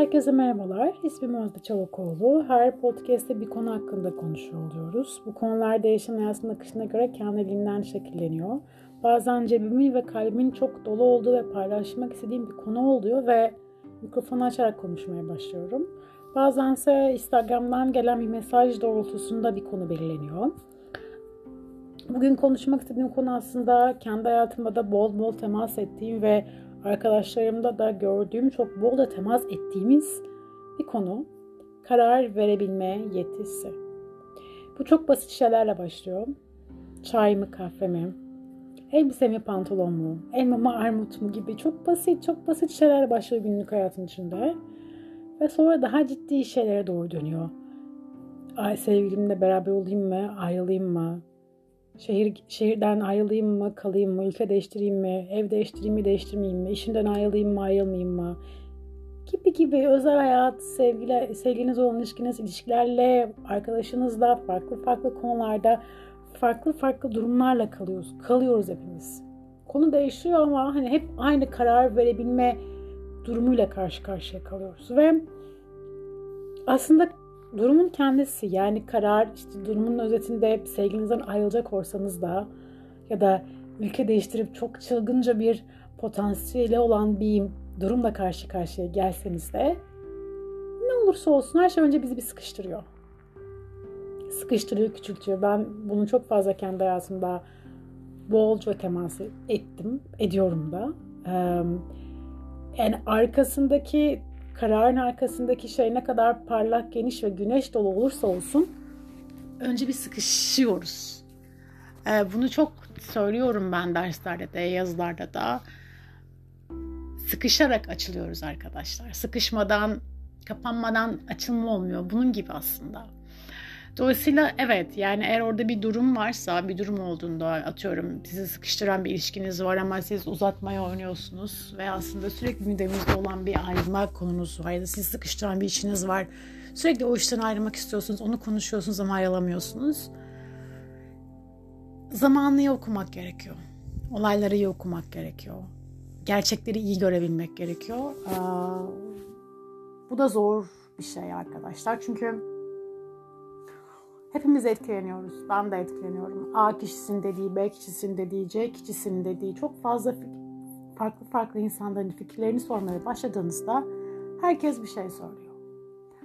Herkese merhabalar. İsmim Özde Çavukoğlu. Her podcast'te bir konu hakkında konuşuyor oluyoruz. Bu konular değişen hayatın akışına göre kendiliğinden şekilleniyor. Bazen cebimin ve kalbimin çok dolu olduğu ve paylaşmak istediğim bir konu oluyor ve mikrofonu açarak konuşmaya başlıyorum. Bazense Instagram'dan gelen bir mesaj doğrultusunda bir konu belirleniyor. Bugün konuşmak istediğim konu aslında kendi hayatımda da bol bol temas ettiğim ve arkadaşlarımda da gördüğüm, çok bol da temas ettiğimiz bir konu. Karar verebilme yetisi. Bu çok basit şeylerle başlıyor. Çay mı kahve mi? Elbise mi pantolon mu? Elma mı armut mu gibi çok basit şeylerle başlıyor günlük hayatın içinde. Ve sonra daha ciddi şeylere doğru dönüyor. Ay, sevgilimle beraber olayım mı? Ayrılayım mı? Şehirden ayrılayım mı, kalayım mı, ülke değiştireyim mi, ev değiştireyim mi, değiştirmeyeyim mi, işimden ayrılayım mı, ayrılmayayım mı gibi özel hayat, sevgiliniz olan ilişkiniz, ilişkilerle, arkadaşınızla, farklı konularda, farklı durumlarla kalıyoruz hepimiz. Konu değişiyor ama hani hep aynı karar verebilme durumuyla karşı karşıya kalıyoruz ve aslında durumun kendisi, yani karar, işte durumun özetinde hep sevgilinizden ayrılacak olsanız da ya da ülke değiştirip çok çılgınca bir potansiyeli olan bir durumla karşı karşıya gelseniz de ne olursa olsun her şey önce bizi bir sıkıştırıyor. Sıkıştırıyor, küçültüyor. Ben bunu çok fazla kendi hayatımda bolca temas ettim, ediyorum da. Yani arkasındaki kararın arkasındaki şey ne kadar parlak, geniş ve güneş dolu olursa olsun önce bir sıkışıyoruz. Bunu çok söylüyorum ben derslerde de, yazılarda da. Sıkışarak açılıyoruz arkadaşlar. Sıkışmadan, kapanmadan açılma olmuyor. Bunun gibi aslında. Dolayısıyla evet, yani eğer orada bir durum varsa, bir durum olduğunda, atıyorum sizi sıkıştıran bir ilişkiniz var ama siz uzatmaya oynuyorsunuz ve aslında sürekli gündeminizde olan bir ayrılma konunuz var ya da sizi sıkıştıran bir işiniz var. Sürekli o işten ayrılmak istiyorsunuz, onu konuşuyorsunuz ama ayrılamıyorsunuz. Zamanını iyi okumak gerekiyor. Olayları iyi okumak gerekiyor. Gerçekleri iyi görebilmek gerekiyor. Bu da zor bir şey arkadaşlar. Çünkü hepimiz etkileniyoruz. Ben de etkileniyorum. A kişisinin dediği, B kişisinin dediği, C kişisinin dediği çok fazla farklı insanların fikirlerini sormaya başladığınızda herkes bir şey söylüyor.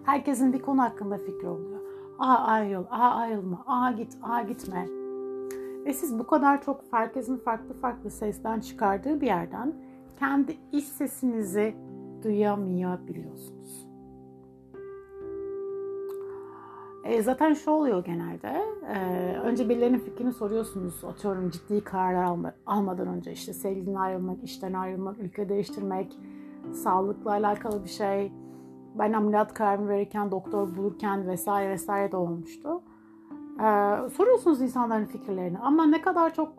Herkesin bir konu hakkında fikri oluyor. A ayrıl, A ayrılma, A git, A gitme. Ve siz bu kadar çok herkesin farklı sesten çıkardığı bir yerden kendi iç sesinizi duyamayabiliyorsunuz. Zaten şu oluyor genelde, önce birilerinin fikrini soruyorsunuz, atıyorum ciddi kararlar almadan önce, işte sevgiliden ayrılmak, işten ayrılmak, ülke değiştirmek, sağlıkla alakalı bir şey. Ben ameliyat kararımı verirken, doktor bulurken vesaire de olmuştu. Soruyorsunuz insanların fikirlerini ama ne kadar çok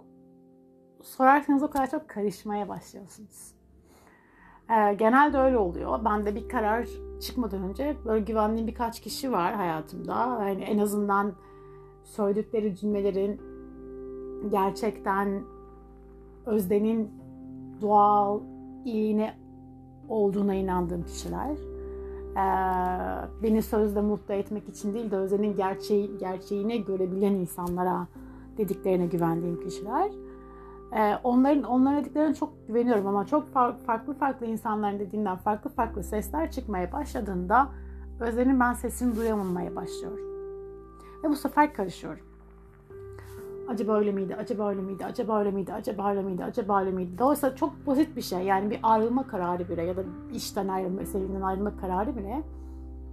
sorarsanız o kadar çok karışmaya başlıyorsunuz. Genelde öyle oluyor. Ben de bir karar çıkmadan önce böyle güvendiğim birkaç kişi var hayatımda. Yani en azından söyledikleri cümlelerin gerçekten Özde'nin doğal iyiliğine olduğuna inandığım kişiler. Beni sözle mutlu etmek için değil de Özde'nin gerçeğine görebilen insanlara dediklerine güvendiğim kişiler. Onların dediklerine çok güveniyorum ama çok farklı insanların dediğinden farklı sesler çıkmaya başladığında Özde'nin ben sesini duyamamaya başlıyorum. Ve bu sefer karışıyorum. Acaba öyle miydi? Dolayısıyla çok basit bir şey, yani bir ayrılma kararı bile ya da işten ayrılma, sevgiden ayrılma kararı bile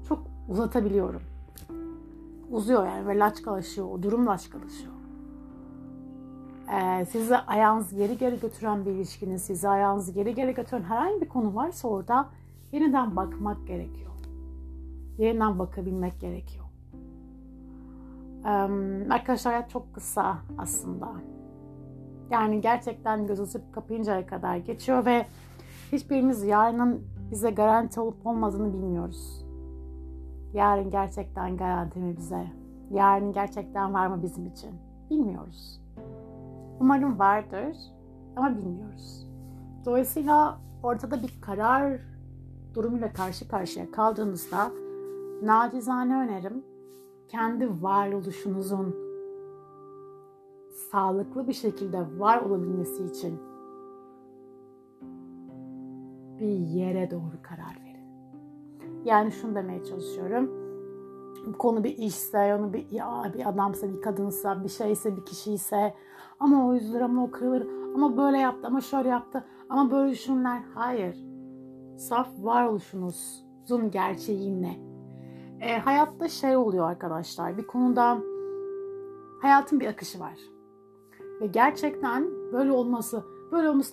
çok uzatabiliyorum. Uzuyor yani ve laçkalaşıyor, o durum laçkalaşıyor. Sizi ayağınızı geri götüren bir ilişkiniz, sizi ayağınızı geri götüren herhangi bir konu varsa orada yeniden bakmak gerekiyor. Yeniden bakabilmek gerekiyor. Arkadaşlar hayat çok kısa aslında. Yani gerçekten göz açıp kapayıncaya kadar geçiyor ve hiçbirimiz yarının bize garanti olup olmadığını bilmiyoruz. Yarın gerçekten garanti mi bize? Yarın gerçekten var mı bizim için? Bilmiyoruz. Umarım vardır ama bilmiyoruz. Dolayısıyla ortada bir karar durumuyla karşı karşıya kaldığınızda nacizane önerim, kendi varoluşunuzun sağlıklı bir şekilde var olabilmesi için bir yere doğru karar verin. Yani şunu demeye çalışıyorum. Bu konu bir işse, onu bir adamsa, bir kadınsa, bir şeyse, bir kişiyse, ama o üzülür, ama o kırılır, ama böyle yaptı, ama şöyle yaptı, ama böyle düşünler. Hayır. Saf varoluşunuzun gerçeği ne? Hayatta şey oluyor arkadaşlar, bir konuda hayatın bir akışı var. Ve gerçekten böyle olması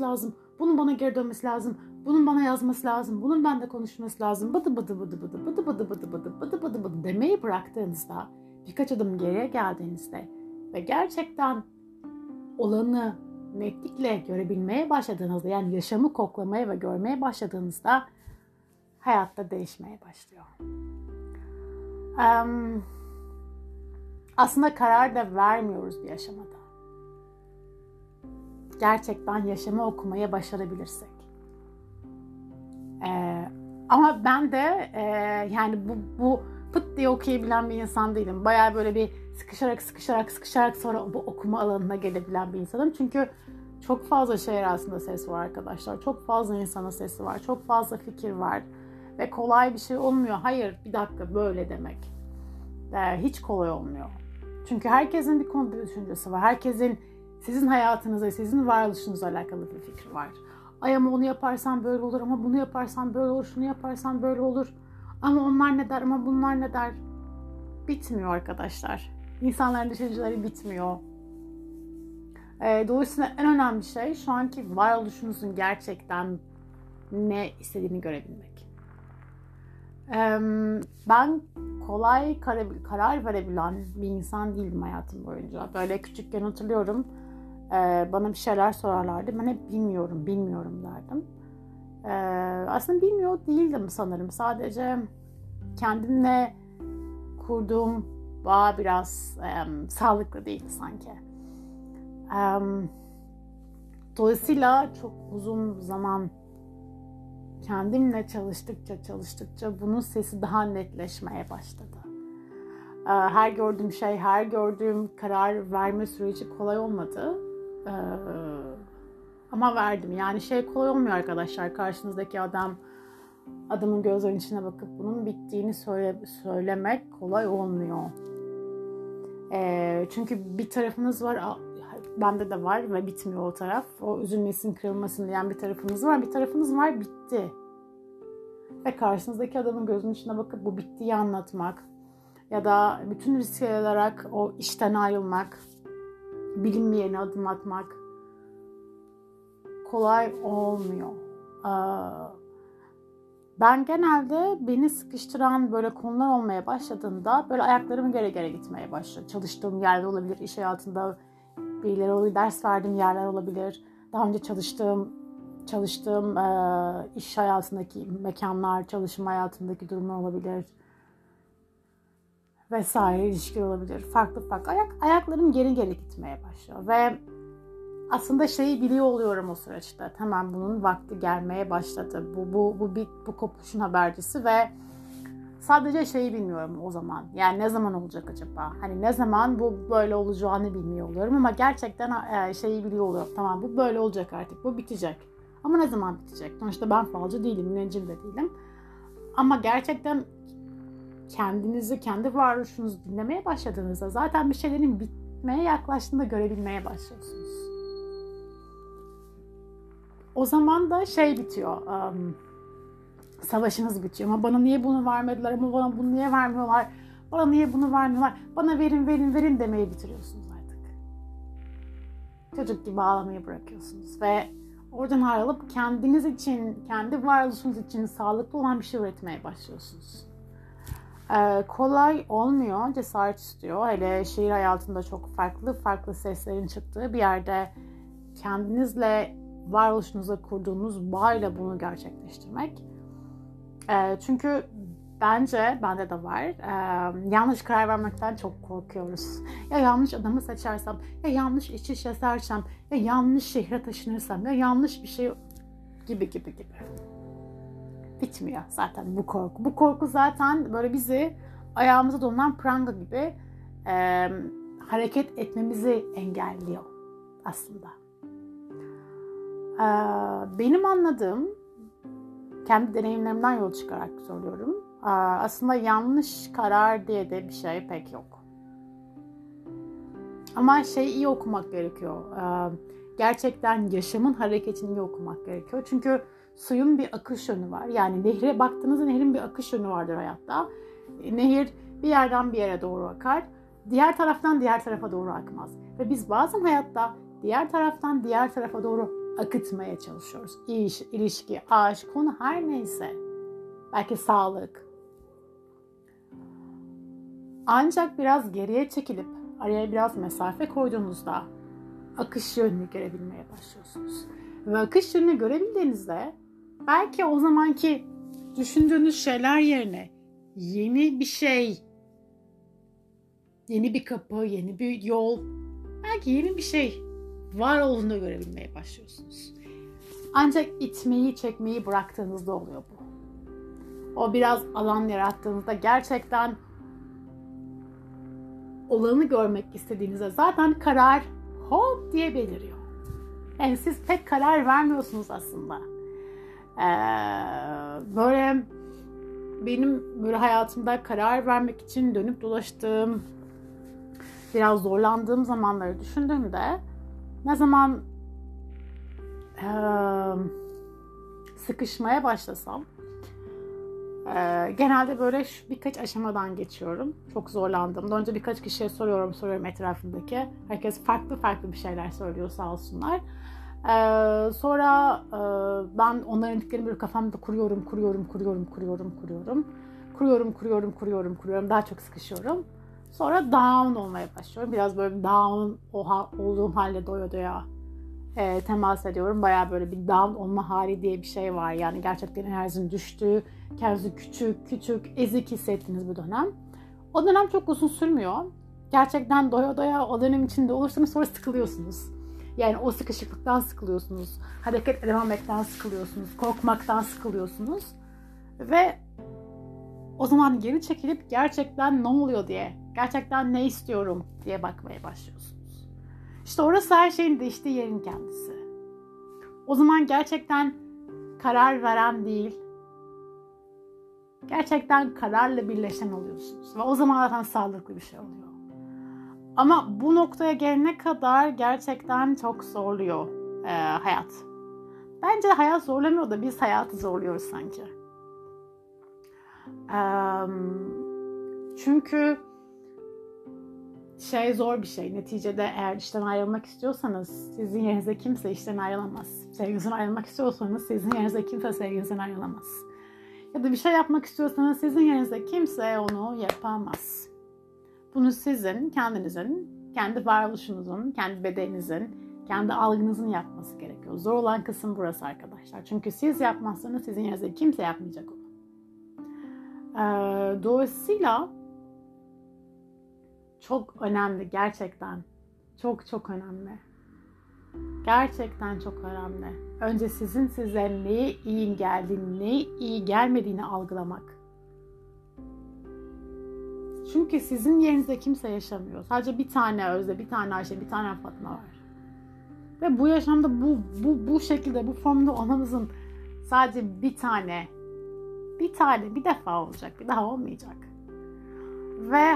lazım, bunun bana geri dönmesi lazım, bunun bana yazması lazım, bunun bende konuşması lazım, bıdı bıdı demeyi bıraktığınızda, birkaç adım geriye geldiğinizde ve gerçekten olanı netlikle görebilmeye başladığınızda, yani yaşamı koklamaya ve görmeye başladığınızda hayatta değişmeye başlıyor. Aslında karar da vermiyoruz bir aşamada. Gerçekten yaşamı okumaya başarabilirsek. Ama ben de yani bu pıt diye okuyabilen bir insan değilim. Bayağı böyle bir sıkışarak sonra bu okuma alanına gelebilen bir insanım. Çünkü çok fazla şey arasında ses var arkadaşlar. Çok fazla insana sesi var. Çok fazla fikir var. Ve kolay bir şey olmuyor. Hayır, bir dakika, böyle demek. Hiç kolay olmuyor. Çünkü herkesin bir konuda bir düşüncesi var. Herkesin sizin hayatınıza, sizin varoluşunuzla alakalı bir fikri var. Ay ama onu yaparsan böyle olur, ama bunu yaparsan böyle olur, şunu yaparsan böyle olur. Ama onlar ne der, ama bunlar ne der? Bitmiyor arkadaşlar. İnsanların düşünceleri bitmiyor. Dolayısıyla en önemli şey şu anki varoluşunuzun gerçekten ne istediğini görebilmek. Ben kolay karar verebilen bir insan değildim hayatım boyunca. Böyle küçükken hatırlıyorum. Bana bir şeyler sorarlardı. Ben hep bilmiyorum derdim. Aslında bilmiyor değildim sanırım. Sadece kendimle kurduğum bağ biraz sağlıklı değildi sanki. Dolayısıyla çok uzun zaman kendimle çalıştıkça bunun sesi daha netleşmeye başladı. Her gördüğüm şey, her gördüğüm karar verme süreci kolay olmadı. Ama verdim. Yani şey kolay olmuyor arkadaşlar. Karşınızdaki adamın gözlerinin içine bakıp bunun bittiğini söylemek kolay olmuyor. Çünkü bir tarafınız var, bende de var ve bitmiyor o taraf. O üzülmesin, kırılmasın diyen bir tarafınız var. Bir tarafınız var, bitti. Ve karşınızdaki adamın gözünün içine bakıp bu bittiği anlatmak ya da bütün riski alarak o işten ayrılmak, bilinmeyene adım atmak kolay olmuyor. Ben genelde beni sıkıştıran böyle konular olmaya başladığında böyle ayaklarım geri gitmeye başlıyor. Çalıştığım yerler olabilir, iş hayatında birileri olabilir, ders verdiğim yerler olabilir. Daha önce çalıştığım iş hayatındaki mekanlar, çalışma hayatındaki durumlar olabilir. Vesaire ilişki olabilir. Farklı ayaklarım geri gitmeye başlıyor. Ve aslında şeyi biliyor oluyorum o süreçte. Hemen bunun vakti gelmeye başladı. Bu kopuşun habercisi ve sadece şeyi bilmiyorum o zaman. Yani ne zaman olacak acaba? Hani ne zaman bu böyle olacağını bilmiyor oluyorum ama gerçekten şeyi biliyor oluyorum. Tamam, bu böyle olacak artık. Bu bitecek. Ama ne zaman bitecek? Sonuçta ben falcı değilim, müneccim de değilim. Ama gerçekten kendinizi, kendi varoluşunuzu dinlemeye başladığınızda zaten bir şeylerin bitmeye yaklaştığını da görebilmeye başlıyorsunuz. O zaman da şey bitiyor, savaşınız bitiyor. Ama bana niye bunu vermediler, ama bana bunu niye vermiyorlar, bana niye bunu vermiyorlar, bana verin demeyi bitiriyorsunuz artık. Çocuk gibi ağlamayı bırakıyorsunuz ve oradan ayrılıp kendiniz için, kendi varoluşunuz için sağlıklı olan bir şey üretmeye başlıyorsunuz. Kolay olmuyor, cesaret istiyor. Hele şehir hayatında çok farklı seslerin çıktığı bir yerde kendinizle, varoluşunuza kurduğunuz bağla bunu gerçekleştirmek. Çünkü bence, bende de var, yanlış karar vermekten çok korkuyoruz. Ya yanlış adamı seçersem, ya yanlış iş yaşarsam, ya yanlış şehre taşınırsam, ya yanlış bir şey gibi. bitmiyor zaten bu korku. Bu korku zaten böyle bizi ayağımıza dolanan pranga gibi hareket etmemizi engelliyor aslında. Benim anladığım, kendi deneyimlerimden yola çıkarak söylüyorum, aslında yanlış karar diye de bir şey pek yok. Ama iyi okumak gerekiyor. Gerçekten yaşamın hareketini okumak gerekiyor. Çünkü suyun bir akış yönü var. Yani nehre baktığınızda nehrin bir akış yönü vardır hayatta. Nehir bir yerden bir yere doğru akar. Diğer taraftan diğer tarafa doğru akmaz. Ve biz bazen hayatta diğer taraftan diğer tarafa doğru akıtmaya çalışıyoruz. İş, ilişki, aşk, konu her neyse. Belki sağlık. Ancak biraz geriye çekilip araya biraz mesafe koyduğunuzda akış yönünü görebilmeye başlıyorsunuz. Ve akış yönünü görebildiğinizde belki o zamanki düşündüğünüz şeyler yerine yeni bir şey, yeni bir kapı, yeni bir yol, belki yeni bir şey var olduğunu görebilmeye başlıyorsunuz. Ancak itmeyi, çekmeyi bıraktığınızda oluyor bu. O biraz alan yarattığınızda, gerçekten olanı görmek istediğinizde zaten karar hop diye beliriyor. Yani siz pek karar vermiyorsunuz aslında. Benim hayatımda karar vermek için dönüp dolaştığım, biraz zorlandığım zamanları düşündüğümde ne zaman sıkışmaya başlasam genelde birkaç aşamadan geçiyorum. Çok zorlandım. Önce birkaç kişiye soruyorum etrafımdaki. Herkes farklı bir şeyler söylüyor sağ olsunlar. Sonra ben onların dediklerini böyle kafamda kuruyorum. Daha çok sıkışıyorum. Sonra down olmaya başlıyorum. Biraz böyle down olduğum halde doya temas ediyorum. Bayağı böyle bir down olma hali diye bir şey var. Yani gerçekten enerjinin düştüğü, kendinizi küçük, ezik hissettiğiniz bu dönem. O dönem çok uzun sürmüyor. Gerçekten doya o dönem içinde olursanız sonra sıkılıyorsunuz. Yani o sıkışıklıktan sıkılıyorsunuz. Hareket edememekten sıkılıyorsunuz. Korkmaktan sıkılıyorsunuz. Ve o zaman geri çekilip gerçekten ne oluyor diye, gerçekten ne istiyorum diye bakmaya başlıyorsunuz. İşte orası her şeyin değiştiği yerin kendisi. O zaman gerçekten karar veren değil, gerçekten kararla birleşen oluyorsunuz. Ve o zaman zaten sağlıklı bir şey oluyor. Ama bu noktaya gelene kadar gerçekten çok zorluyor hayat. Bence hayat zorlamıyor da biz hayatı zorluyoruz sanki. Çünkü zor bir şey. Neticede eğer işten ayrılmak istiyorsanız sizin yerinize kimse işten ayrılamaz. Sevginizden ayrılmak istiyorsanız sizin yerinize kimse sevginizden ayrılamaz. Ya da bir şey yapmak istiyorsanız sizin yerinize kimse onu yapamaz. Bunu sizin, kendinizin, kendi varoluşunuzun, kendi bedeninizin, kendi algınızın yapması gerekiyor. Zor olan kısım burası arkadaşlar. Çünkü siz yapmazsanız sizin yerinize kimse yapmayacak onu. Dolayısıyla çok önemli gerçekten. Çok önemli. Gerçekten çok önemli. Önce size neye iyi geldiğini, neye iyi gelmediğini algılamak. Çünkü sizin yerinizde kimse yaşamıyor. Sadece bir tane Özde, bir tane Ayşe, bir tane Fatma var. Ve bu yaşamda bu şekilde, bu formda olmamızın sadece bir defa olacak, bir daha olmayacak. Ve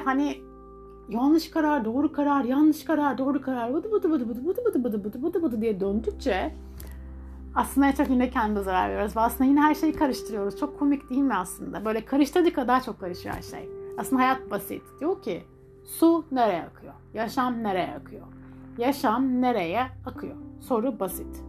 yanlış karar, doğru karar, yanlış karar, doğru karar, bıdı bıdı diye döndükçe aslında çok yine kendimize zarar veriyoruz. Ve aslında yine her şeyi karıştırıyoruz. Çok komik değil mi aslında? Böyle karıştırdıkça daha çok karışıyor her şey. Aslında hayat basit. Diyor ki su nereye akıyor? Yaşam nereye akıyor? Yaşam nereye akıyor? Soru basit.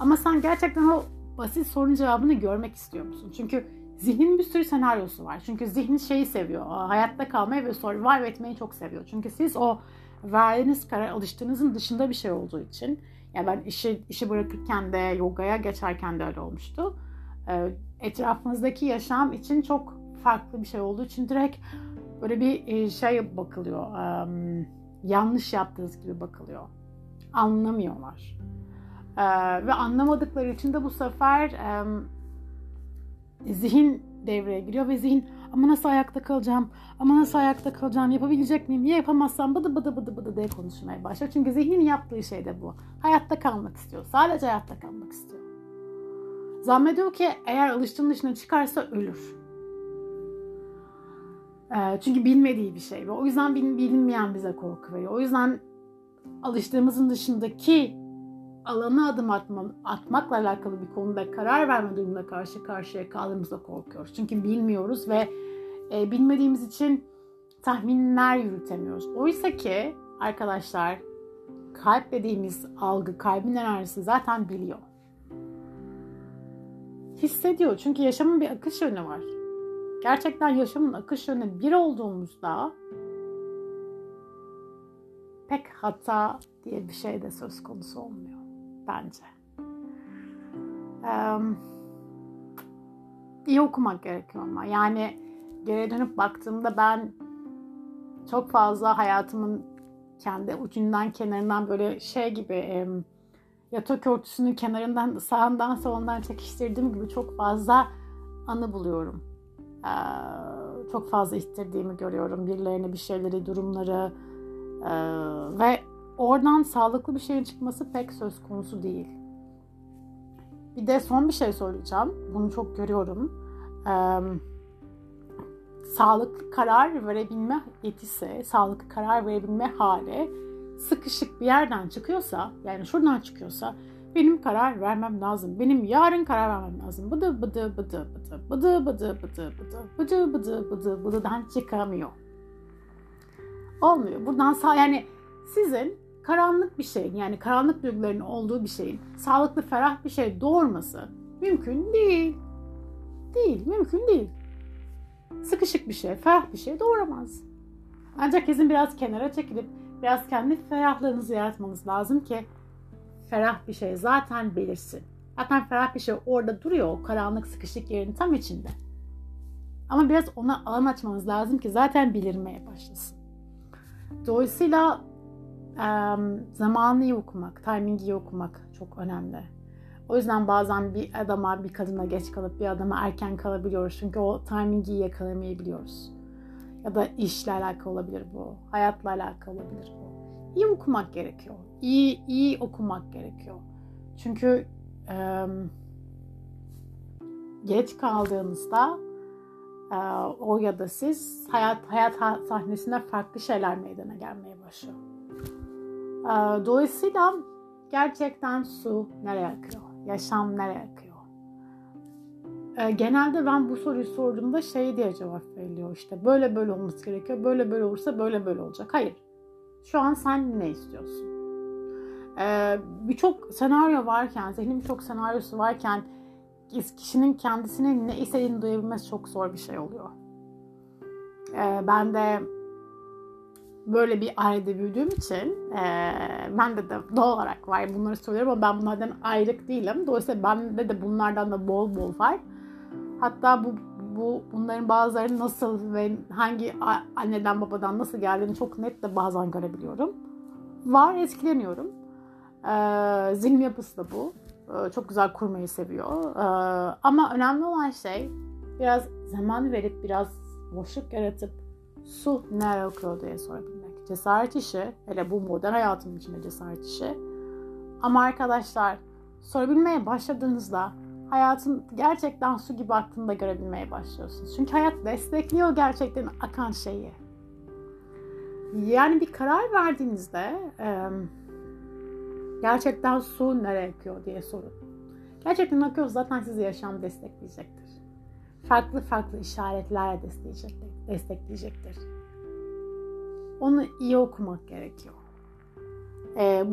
Ama sen gerçekten o basit sorunun cevabını görmek istiyor musun? Çünkü zihnin bir sürü senaryosu var. Çünkü zihin seviyor. Hayatta kalmayı ve survive etmeyi çok seviyor. Çünkü siz o verdiğiniz karar alıştığınızın dışında bir şey olduğu için. Yani ben işi bırakırken de yogaya geçerken de öyle olmuştu. Etrafınızdaki yaşam için çok farklı bir şey olduğu için direkt böyle bir bakılıyor. Yanlış yaptığınız gibi bakılıyor. Anlamıyorlar. Ve anlamadıkları için de bu sefer zihin devreye giriyor ve zihin ama nasıl ayakta kalacağım, yapabilecek miyim, niye yapamazsam bıdı bıdı diye konuşmaya başlıyor. Çünkü zihnin yaptığı şey de bu. Hayatta kalmak istiyor. Sadece hayatta kalmak istiyor. Zannediyor ki eğer alıştığının dışına çıkarsa ölür. Çünkü bilmediği bir şey ve o yüzden bilinmeyen bize korku veriyor. O yüzden alıştığımızın dışındaki alana adım atmakla alakalı bir konuda karar verme durumuna karşı karşıya kaldığımızda korkuyoruz. Çünkü bilmiyoruz ve bilmediğimiz için tahminler yürütemiyoruz. Oysa ki arkadaşlar, kalp dediğimiz algı, kalbin enerjisi zaten biliyor. Hissediyor. Çünkü yaşamın bir akış yönü var. Gerçekten yaşamın akış yönü bir olduğumuzda pek hata diye bir şey de söz konusu olmuyor bence. İyi okumak gerekiyor ama yani geriye dönüp baktığımda ben çok fazla hayatımın kendi ucundan kenarından böyle şey gibi yatak örtüsünün kenarından sağından solundan çekiştirdiğim gibi çok fazla anı buluyorum. Çok fazla ittirdiğimi görüyorum. Birilerine bir şeyleri, durumları ve oradan sağlıklı bir şeyin çıkması pek söz konusu değil. Bir de son bir şey söyleyeceğim. Bunu çok görüyorum. Sağlıklı karar verebilme yetisi, sağlıklı karar verebilme hali sıkışık bir yerden çıkıyorsa, yani şuradan çıkıyorsa benim karar vermem lazım. Benim yarın karar vermem lazım. Bıdı bıdan çıkamıyor. Olmuyor. Buradan yani sizin karanlık bir şeyin, yani karanlık duyguların olduğu bir şeyin sağlıklı, ferah bir şey doğurması mümkün değil. Sıkışık bir şey, ferah bir şey doğuramaz. Ancak sizin biraz kenara çekilip biraz kendi ferahlığınızı yaratmanız lazım ki ferah bir şey zaten belirsin. Zaten ferah bir şey orada duruyor, o karanlık sıkışık yerin tam içinde. Ama biraz ona alan açmanız lazım ki zaten belirmeye başlasın. Dolayısıyla zamanı iyi okumak, timingi iyi okumak çok önemli. O yüzden bazen bir adama, bir kadına geç kalıp bir adama erken kalabiliyoruz. Çünkü o timingi yakalamayabiliyoruz. Ya da işle alakalı olabilir bu, hayatla alakalı olabilir bu. İyi okumak gerekiyor. İyi okumak gerekiyor. Çünkü geç kaldığınızda o ya da siz hayat sahnesinde farklı şeyler meydana gelmeye başlıyor. Dolayısıyla gerçekten su nereye akıyor? Yaşam nereye akıyor? Genelde ben bu soruyu sorduğumda şey diye cevap veriliyor. İşte böyle olması gerekiyor. Böyle olursa böyle olacak. Hayır. Şu an sen ne istiyorsun? Birçok senaryo varken, zihnin birçok senaryosu varken kişinin kendisinin ne istediğini duyabilmesi çok zor bir şey oluyor. Ben de böyle bir ailede büyüdüğüm için bende de doğal olarak var. Bunları söylüyorum ama ben bunlardan ayrık değilim. Dolayısıyla bende de bunlardan da bol var. Hatta bunların bazılarının nasıl ve hangi anneden babadan nasıl geldiğini çok net de bazen görebiliyorum. Var, etkileniyorum. Zihin yapısı da bu. Çok güzel kurmayı seviyor. Ama önemli olan şey biraz zaman verip biraz boşluk yaratıp su nereye akıyor diye sorabilmek. Cesaret işi, hele bu modern hayatın içinde cesaret işi. Ama arkadaşlar, sorabilmeye başladığınızda hayatın gerçekten su gibi aklında görebilmeye başlıyorsunuz. Çünkü hayat destekliyor gerçekten akan şeyi. Yani bir karar verdiğinizde gerçekten su nereye akıyor diye sorun. Gerçekten akıyor zaten sizi yaşam destekleyecektir. Farklı işaretlerle destekleyecektir. Onu iyi okumak gerekiyor.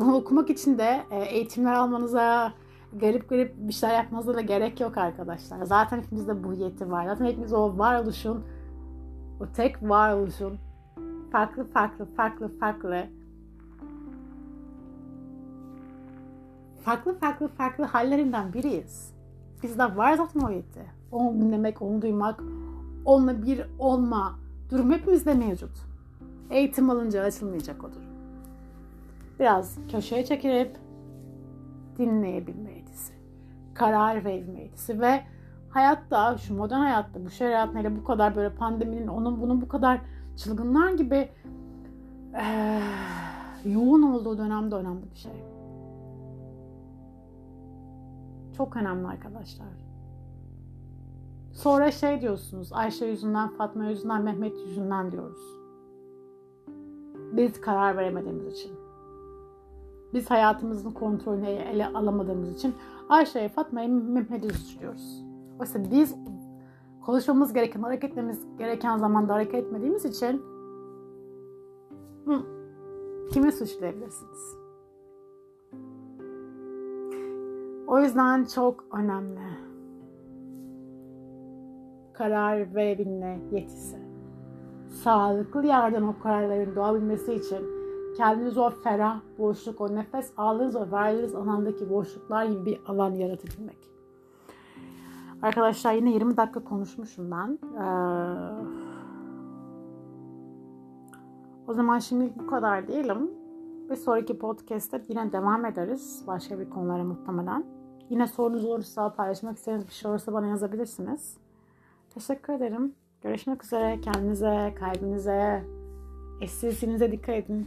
Bunu okumak için de eğitimler almanıza, garip bir şeyler yapmanıza da gerek yok arkadaşlar. Zaten hepimizde bu yeti var. Zaten hepimiz o varoluşun, o tek varoluşun farklı hallerinden biriyiz. Bizde var zaten o yeti. Onu dinlemek, onu duymak, onunla bir olma durum hepimizde mevcut. Eğitim alınca açılmayacak o durum. Biraz köşeye çekilip dinleyebilme yetisi, karar verebilme yetisi ve hayatta, şu modern hayatta, bu şehir hayatıyla bu kadar böyle pandeminin, onun bunun bu kadar çılgınlar gibi yoğun olduğu dönemde önemli bir şey. Çok önemli arkadaşlar. Sonra şey diyorsunuz, Ayşe yüzünden, Fatma yüzünden, Mehmet yüzünden diyoruz. Biz karar veremediğimiz için. Biz hayatımızın kontrolünü ele alamadığımız için Ayşe'ye, Fatma'ya, Mehmet'e suçluyoruz. Oysa biz konuşmamız gereken, hareket etmemiz gereken zamanda hareket etmediğimiz için kimi suçlayabilirsiniz? O yüzden çok önemli. Karar verebilme yetisi. Sağlıklı yerden o kararların doğabilmesi için kendiniz o ferah boşluk, o nefes aldığınız, o verdiğiniz alandaki boşluklar gibi bir alan yaratabilmek. Arkadaşlar yine 20 dakika konuşmuşum ben. O zaman şimdilik bu kadar diyelim. Bir sonraki podcast'te yine devam ederiz. Başka bir konulara muhtemelen. Yine sorunuz olursa, paylaşmak istediğiniz bir şey olursa bana yazabilirsiniz. Teşekkür ederim. Görüşmek üzere. Kendinize, kalbinize, eşsizliğinize dikkat edin.